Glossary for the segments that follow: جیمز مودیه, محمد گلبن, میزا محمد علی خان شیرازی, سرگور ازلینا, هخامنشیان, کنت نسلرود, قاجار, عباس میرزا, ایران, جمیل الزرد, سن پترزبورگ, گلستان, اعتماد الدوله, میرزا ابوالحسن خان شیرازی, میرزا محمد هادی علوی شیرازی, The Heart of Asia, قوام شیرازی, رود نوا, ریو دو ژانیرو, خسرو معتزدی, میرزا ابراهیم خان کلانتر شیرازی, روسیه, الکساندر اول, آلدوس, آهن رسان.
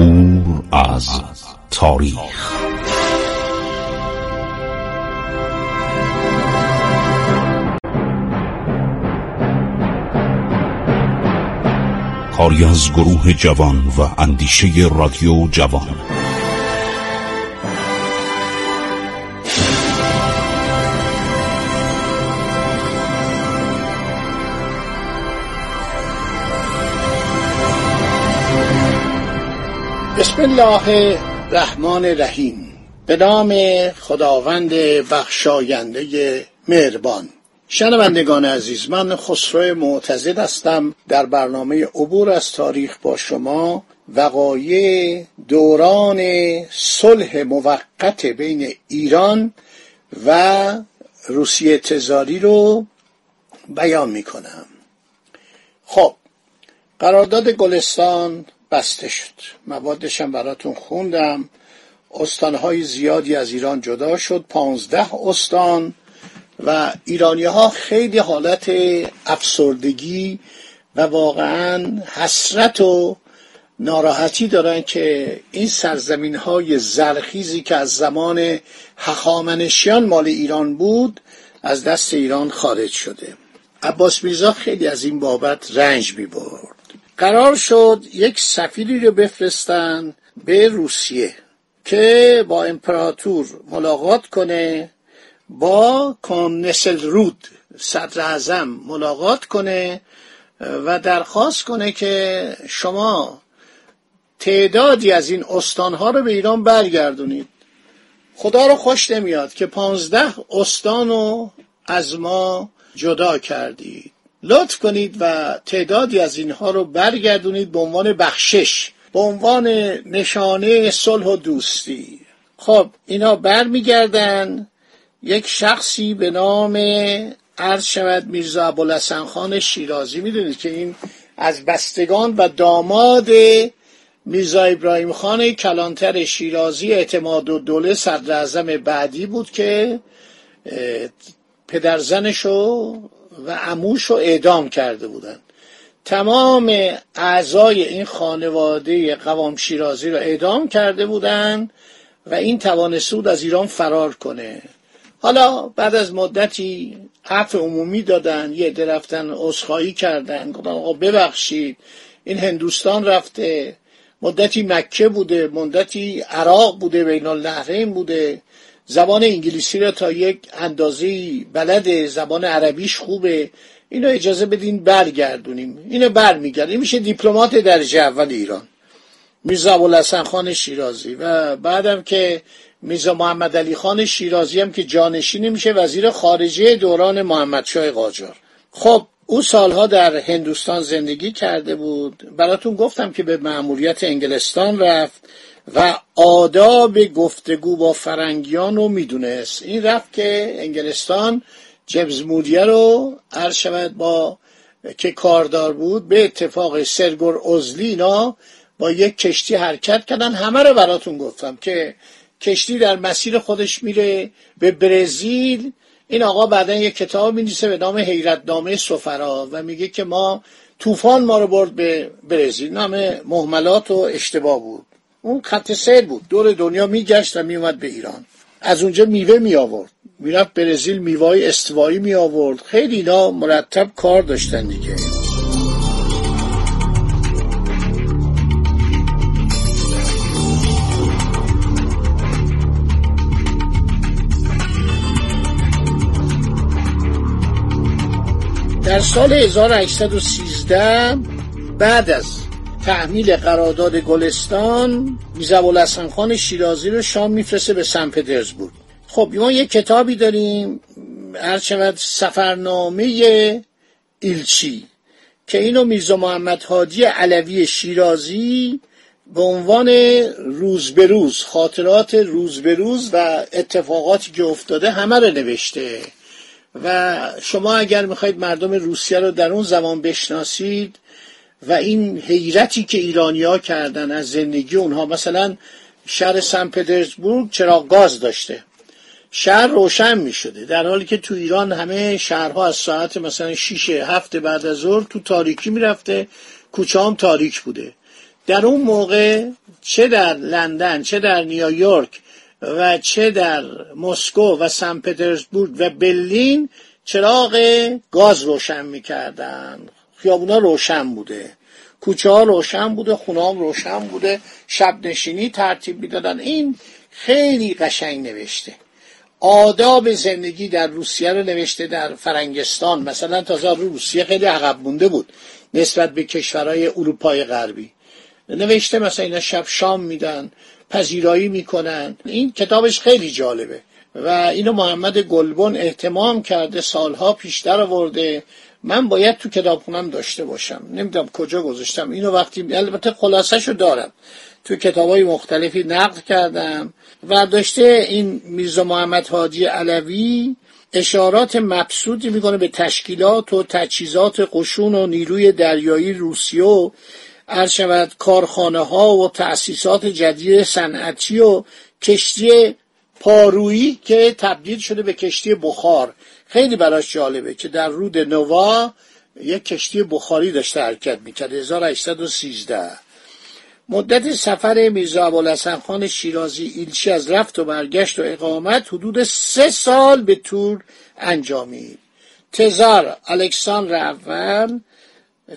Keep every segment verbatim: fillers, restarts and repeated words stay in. عبور از تاریخ. کاری از گروه جوان و اندیشه رادیو جوان. بسم الله الرحمن الرحیم. به نام خداوند بخشاینده مهربان. شنوندگان عزیز، من خسرو معتزد هستم. در برنامه عبور از تاریخ با شما وقایع دوران صلح موقت بین ایران و روسیه تزاری رو بیان می کنم. خب، قرارداد گلستان بسته شد. موادش هم براتون خوندم. استانهای زیادی از ایران جدا شد، پانزده استان، و ایرانی‌ها خیلی حالت افسردگی و واقعاً حسرت و ناراحتی دارن که این سرزمین‌های زرخیزی که از زمان هخامنشیان مال ایران بود از دست ایران خارج شده. عباس میرزا خیلی از این بابت رنج می‌برد. قرار شد یک سفیری رو بفرستن به روسیه که با امپراتور ملاقات کنه، با کنت نسلرود صدر اعظم ملاقات کنه و درخواست کنه که شما تعدادی از این استانها رو به ایران برگردونید. خدا رو خوش نمیاد که پانزده استان رو از ما جدا کردید. لطف کنید و تعدادی از اینها رو برگردونید به عنوان بخشش، به عنوان نشانه صلح و دوستی. خب اینا برمیگردن. یک شخصی به نام عرض شود میرزا ابوالحسن خان شیرازی، میدونید که این از بستگان و داماد میرزا ابراهیم خان کلانتر شیرازی اعتماد الدوله صدر اعظم بعدی بود که پدرزنشو و عموشو اعدام کرده بودن. تمام اعضای این خانواده قوام شیرازی رو اعدام کرده بودن و این توانسته بود از ایران فرار کنه. حالا بعد از مدتی عفو عمومی دادن، یه عده رفتن عذرخواهی کردن، گفتن آقا ببخشید این هندوستان رفته، مدتی مکه بوده، مدتی عراق بوده، بین النهرین بوده، زبان انگلیسی را تا یک اندازه‌ای بلده، زبان عربیش خوبه، اینو اجازه بدین برگردونیم. اینو برمیگردیم. میشه دیپلمات درجه اول ایران میرزا ابوالحسن خان شیرازی. و بعدم که میزا محمد علی خان شیرازی هم که جانشینی میشه وزیر خارجه دوران محمد شای قاجار. خب او سالها در هندوستان زندگی کرده بود. براتون گفتم که به مأموریت انگلستان رفت و آداب گفتگو با فرنگیان رو میدونست. این رفت که انگلستان جیمز مودیه رو عرض شود با که کاردار بود به اتفاق سرگور ازلینا با یک کشتی حرکت کردن. همه رو براتون گفتم که کشتی در مسیر خودش میره به برزیل. این آقا بعدن یک کتاب می‌نویسه به نام حیرت‌نامه سفرا و میگه که ما طوفان ما رو برد به برزیل. نام مهملات و اشتباه بود. اون خط سیر بود. دور دنیا میگشت و میومد به ایران. از اونجا میوه می آورد. میرفت برزیل میوه‌های استوایی می آورد. خیلی اینا مرتب کار داشتن دیگه. در سال هزار و هشتصد و سیزده بعد از تحمیل قرارداد گلستان میرزا ابوالحسن خان شیرازی رو شام میفرسته به سن پترزبورگ. خب ما یک کتابی داریم هرچند سفرنامه ایلچی که اینو میرزا محمد هادی علوی شیرازی به عنوان روز به روز، خاطرات روز به روز و اتفاقاتی که افتاده همه رو نوشته. و شما اگر میخواید مردم روسیه رو در اون زمان بشناسید و این حیرتی که ایرانی‌ها کردن از زندگی اونها، مثلا شهر سن پترزبورگ چراغ گاز داشته، شهر روشن میشده، در حالی که تو ایران همه شهرها از ساعت مثلا شش هفت بعد از ظهر تو تاریکی میرفته، کوچه هم تاریک بوده. در اون موقع چه در لندن، چه در نیویورک و چه در مسکو و سن پترزبورگ و برلین چراغ گاز روشن میکردن. خیابونا روشن بوده، کوچه ها روشن بوده، خونه ها روشن بوده، شب نشینی ترتیب میدادن. این خیلی قشنگ نوشته. آداب زندگی در روسیه رو نوشته. در فرنگستان مثلا تازه روسیه خیلی عقب مونده بود نسبت به کشورهای اروپای غربی. نوشته مثلا اینا شب شام میدن، پذیرایی میکنن. این کتابش خیلی جالبه و اینو محمد گلبن اهتمام کرده، سالها پیش در آورده. من باید تو کتابخونم داشته باشم، نمیدونم کجا گذاشتم اینو. وقتی البته خلاصه‌شو دارم، تو کتابای مختلفی نقد کردم. و داشته این میرزا محمد هادی علوی اشارات مبسوطی میکنه به تشکیلات و تجهیزات قشون و نیروی دریایی روسیه و عرشبت کارخانه ها و تأسیسات جدید صنعتی و کشتی پارویی که تبدیل شده به کشتی بخار. خیلی براش جالبه که در رود نوا یک کشتی بخاری داشته حرکت میکرد. هزار و هشتصد و سیزده مدت سفر میرزا ابوالحسن خان شیرازی ایلچی از رفت و برگشت و اقامت حدود سه سال به تور انجامید. تزار الکساندر اول،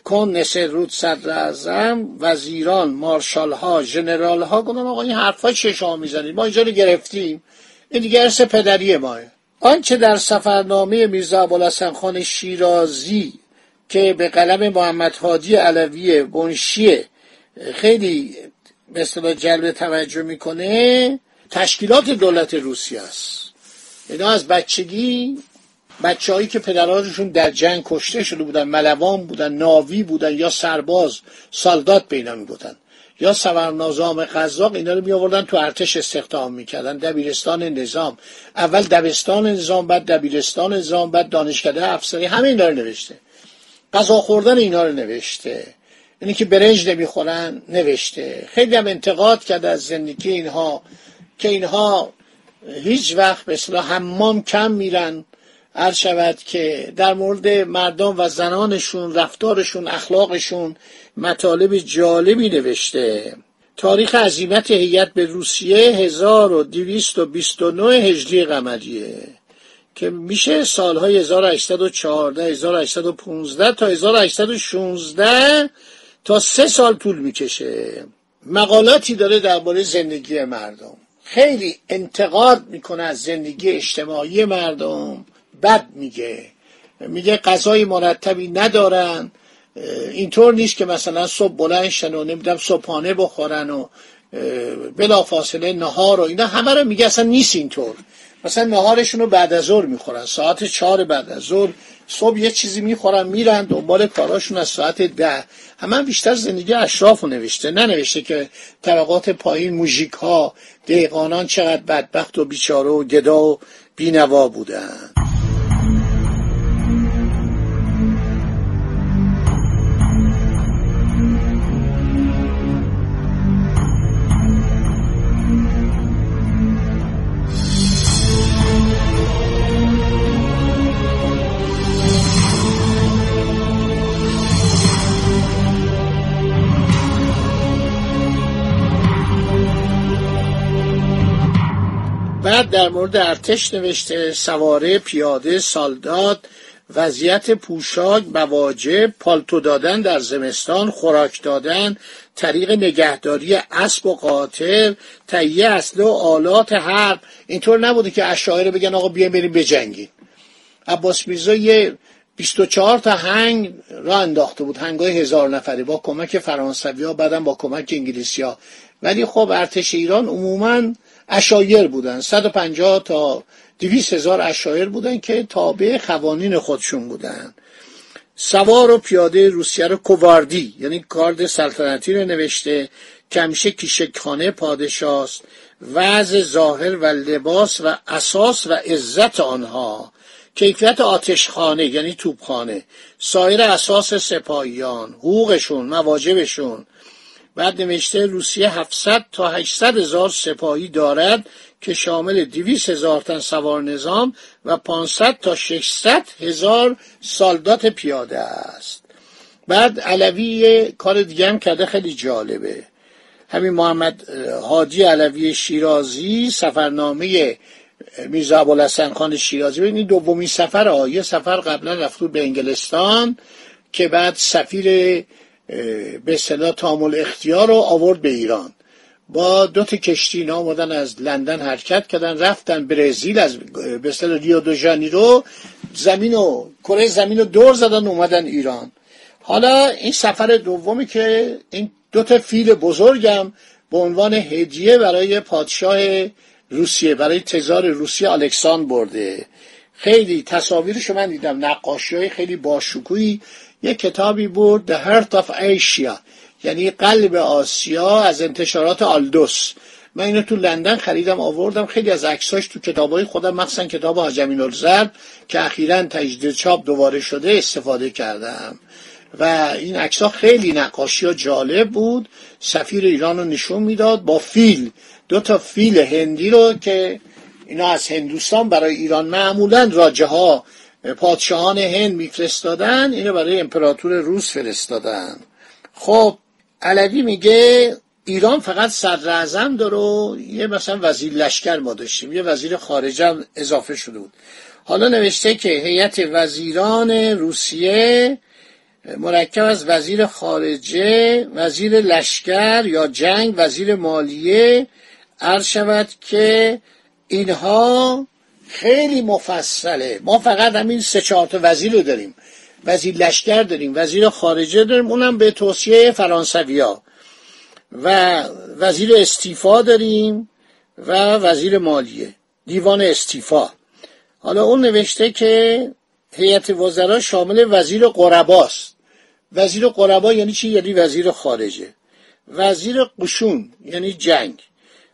کنت نسلرود صدر اعظم، وزیران، مارشال ها، ژنرال ها گفتن آقا این حرفا چه شما میزنید، ما اینجا رو گرفتیم، این دیگه ارث پدری ما. آنچه در سفرنامه میرزا ابوالحسن خان شیرازی که به قلم محمد هادی علوی بنشیه خیلی به اصطلاح جلب توجه میکنه، تشکیلات دولت روسیه است. اینا از بچگی، بچه‌هایی که پدرانشون در جنگ کشته شده بودن، ملوان بودن، ناوی بودن یا سرباز، سالدات به اینا میگفتن، یا سرورنظام قزاق، اینا رو می آوردن تو ارتش استخدام میکردن. دبیرستان نظام، اول دبستان نظام، بعد دبیرستان نظام، بعد دانشکده افسری، همه اینا رو نوشته. غذا خوردن اینا رو نوشته، اینی که برنج نمیخورن نوشته. خیلی هم انتقاد کرده از زندگی اینها که اینها هیچ وقت به اصطلاح حمام کم میرن. عرض شود که در مورد مردان و زنانشون، رفتارشون، اخلاقشون مطالب جالبی نوشته. تاریخ عزیمت هیئت به روسیه هزار و دویست و بیست و نه هجری قمریه که میشه سالهای هزار و هشتصد و چهارده، هزار و هشتصد و پانزده تا هزار و هشتصد و شانزده، تا سه سال طول میکشه. مقالاتی داره درباره زندگی مردم، خیلی انتقاد میکنه از زندگی اجتماعی مردم، بد میگه، میگه غذای مرتبی ندارن، اینطور نیست که مثلا صبح بلند شن و نمیدونم صبحانه بخورن و بلافاصله نهار و اینا، همه رو میگه اصلا نیست اینطور. مثلا نهارشون رو بعد از ظهر میخورن، ساعت چهار بعد از ظهر. صبح یه چیزی میخورن میرن دنبال کاراشون از ساعت ده. همه بیشتر زندگی اشراف رو نوشته، ننوشته که طبقات پایین، موژیک ها، دهقانان چقدر بدبخت و بیچاره و گدا و بینوا بودن. بعد در مورد ارتش نوشته، سواره، پیاده، سالدات، وضعیت پوشاک، مواجب، پالتو دادن در زمستان، خوراک دادن، طریق نگهداری اسب و قاطر، تهیه اسلحه و آلات حرب. اینطور نبوده که اشاعره بگن آقا بیاین بریم بجنگیم. عباس میرزا یه بیست و چهار تا هنگ را انداخته بود، هنگای هزار نفری با کمک فرانسوی ها، بعدم با کمک انگلیسی ها. ولی خب ارتش ایران عموماً اشایر بودن، صد و پنجاه تا دویست هزار اشایر بودن که تابع قوانین خودشون بودن. سوار و پیاده روسیه رو کواردی یعنی کارد سلطنتی رو نوشته که همیشه کیشکخانه پادشاه است. وضع ظاهر و لباس و اساس و عزت آنها، کیفیت آتشخانه یعنی توپخانه، سایر اساس سپاهیان، حقوقشون، مواجبشون. بعد نوشته روسیه هفتصد تا هشتصد هزار سپاهی دارد که شامل دویست هزار تن سوار نظام و پانصد تا ششصد هزار سالدات پیاده است. بعد علوی کار دیگه هم کرده خیلی جالبه. همین محمد هادی علوی شیرازی، سفرنامه میرزا ابوالحسن خان شیرازی، ببینید دومین سفره، یه سفر قبلا رفت به انگلستان که بعد سفیر به اصطلاح تامل اختیار رو آورد به ایران، با دو تا کشتی اینا آمدن از لندن حرکت کردن رفتن برزیل، از به اصطلاح ریو دو ژانیرو زمین و کره زمین رو دور زدن اومدن ایران. حالا این سفر دومی که این دو تا فیل بزرگم به عنوان هدیه برای پادشاه روسیه، برای تزار روسیه الکساندر برده. خیلی تصاویرش من دیدم، نقاشی‌های خیلی باشکوهی. یک کتابی بود The Heart of Asia، یعنی قلب آسیا، از انتشارات آلدوس. من اینو تو لندن خریدم آوردم، خیلی از عکساش تو کتابای خودم، مثلا کتاب جمیل الزرد که اخیراً تجدید چاپ دوباره شده استفاده کردم و این عکس‌ها خیلی نقاشی‌ها جالب بود. سفیر ایران رو نشون میداد با فیل، دو تا فیل هندی رو که اینا از هندوستان برای ایران معمولاً راجه‌ها پادشاهان هند میفرستادن، اینو برای امپراتور روس فرستادن. خب علوی میگه ایران فقط صدر اعظم داره و یه مثلا وزیر لشکر ما داشتیم، یه وزیر خارجه هم اضافه شده بود. حالا نوشته که هیئت وزیران روسیه مرکب از وزیر خارجه، وزیر لشکر یا جنگ، وزیر مالیه، عرض شود که اینها خیلی مفصله. ما فقط همین سه چهار تا وزیر رو داریم، وزیر لشکر داریم، وزیر خارجه داریم، اونم به توصیه فرانسویا، و وزیر استیفا داریم و وزیر مالیه، دیوان استیفا. حالا اون نوشته که هیئت وزرا شامل وزیر قرباست. وزیر قربا یعنی چی؟ یعنی وزیر خارجه. وزیر قشون یعنی جنگ.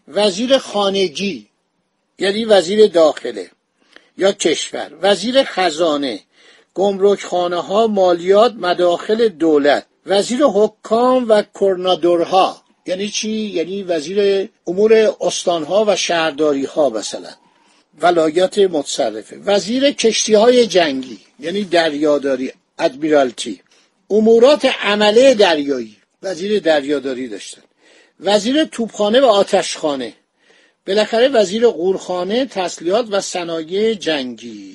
وزیر خانگی یعنی وزیر داخله یا کشور. وزیر خزانه، گمرک خانه ها، مالیات، مداخل دولت. وزیر حکام و کرنادورها یعنی چی؟ یعنی وزیر امور استانها و شهرداریها، مثلا ولایات متصرفه. وزیر کشتی های جنگی یعنی دریاداری، ادمیرالتی. امورات عمله دریایی، وزیر دریاداری داشتن. وزیر توپخانه و آتشخانه. بالاخره وزیر قورخانه، تسلیحات و صنایع جنگی.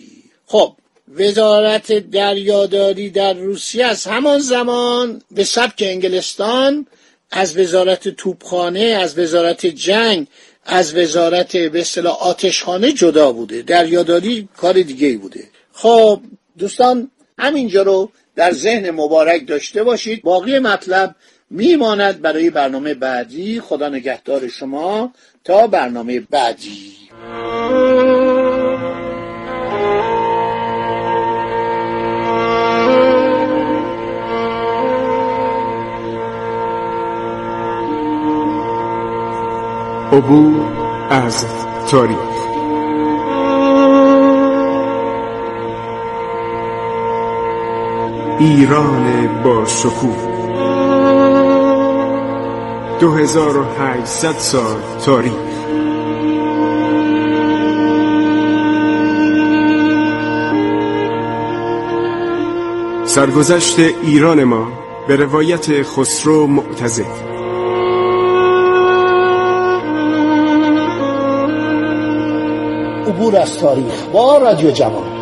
خب وزارت دریاداری در روسیه از همان زمان به سبک انگلستان از وزارت توپخانه، از وزارت جنگ، از وزارت به اصطلاح آتشخانه جدا بوده. دریاداری کار دیگه‌ای بوده. خب دوستان همینجا رو در ذهن مبارک داشته باشید. باقی مطلب میماند برای برنامه بعدی. خدا نگهدار شما تا برنامه بعدی. عبور از تاریخ. ایران با شکوه، دو هزار و هشتصد سال تاریخ. سرگذشت ایران ما به روایت خسرو معتزدی. عبور از تاریخ با رادیو جوان.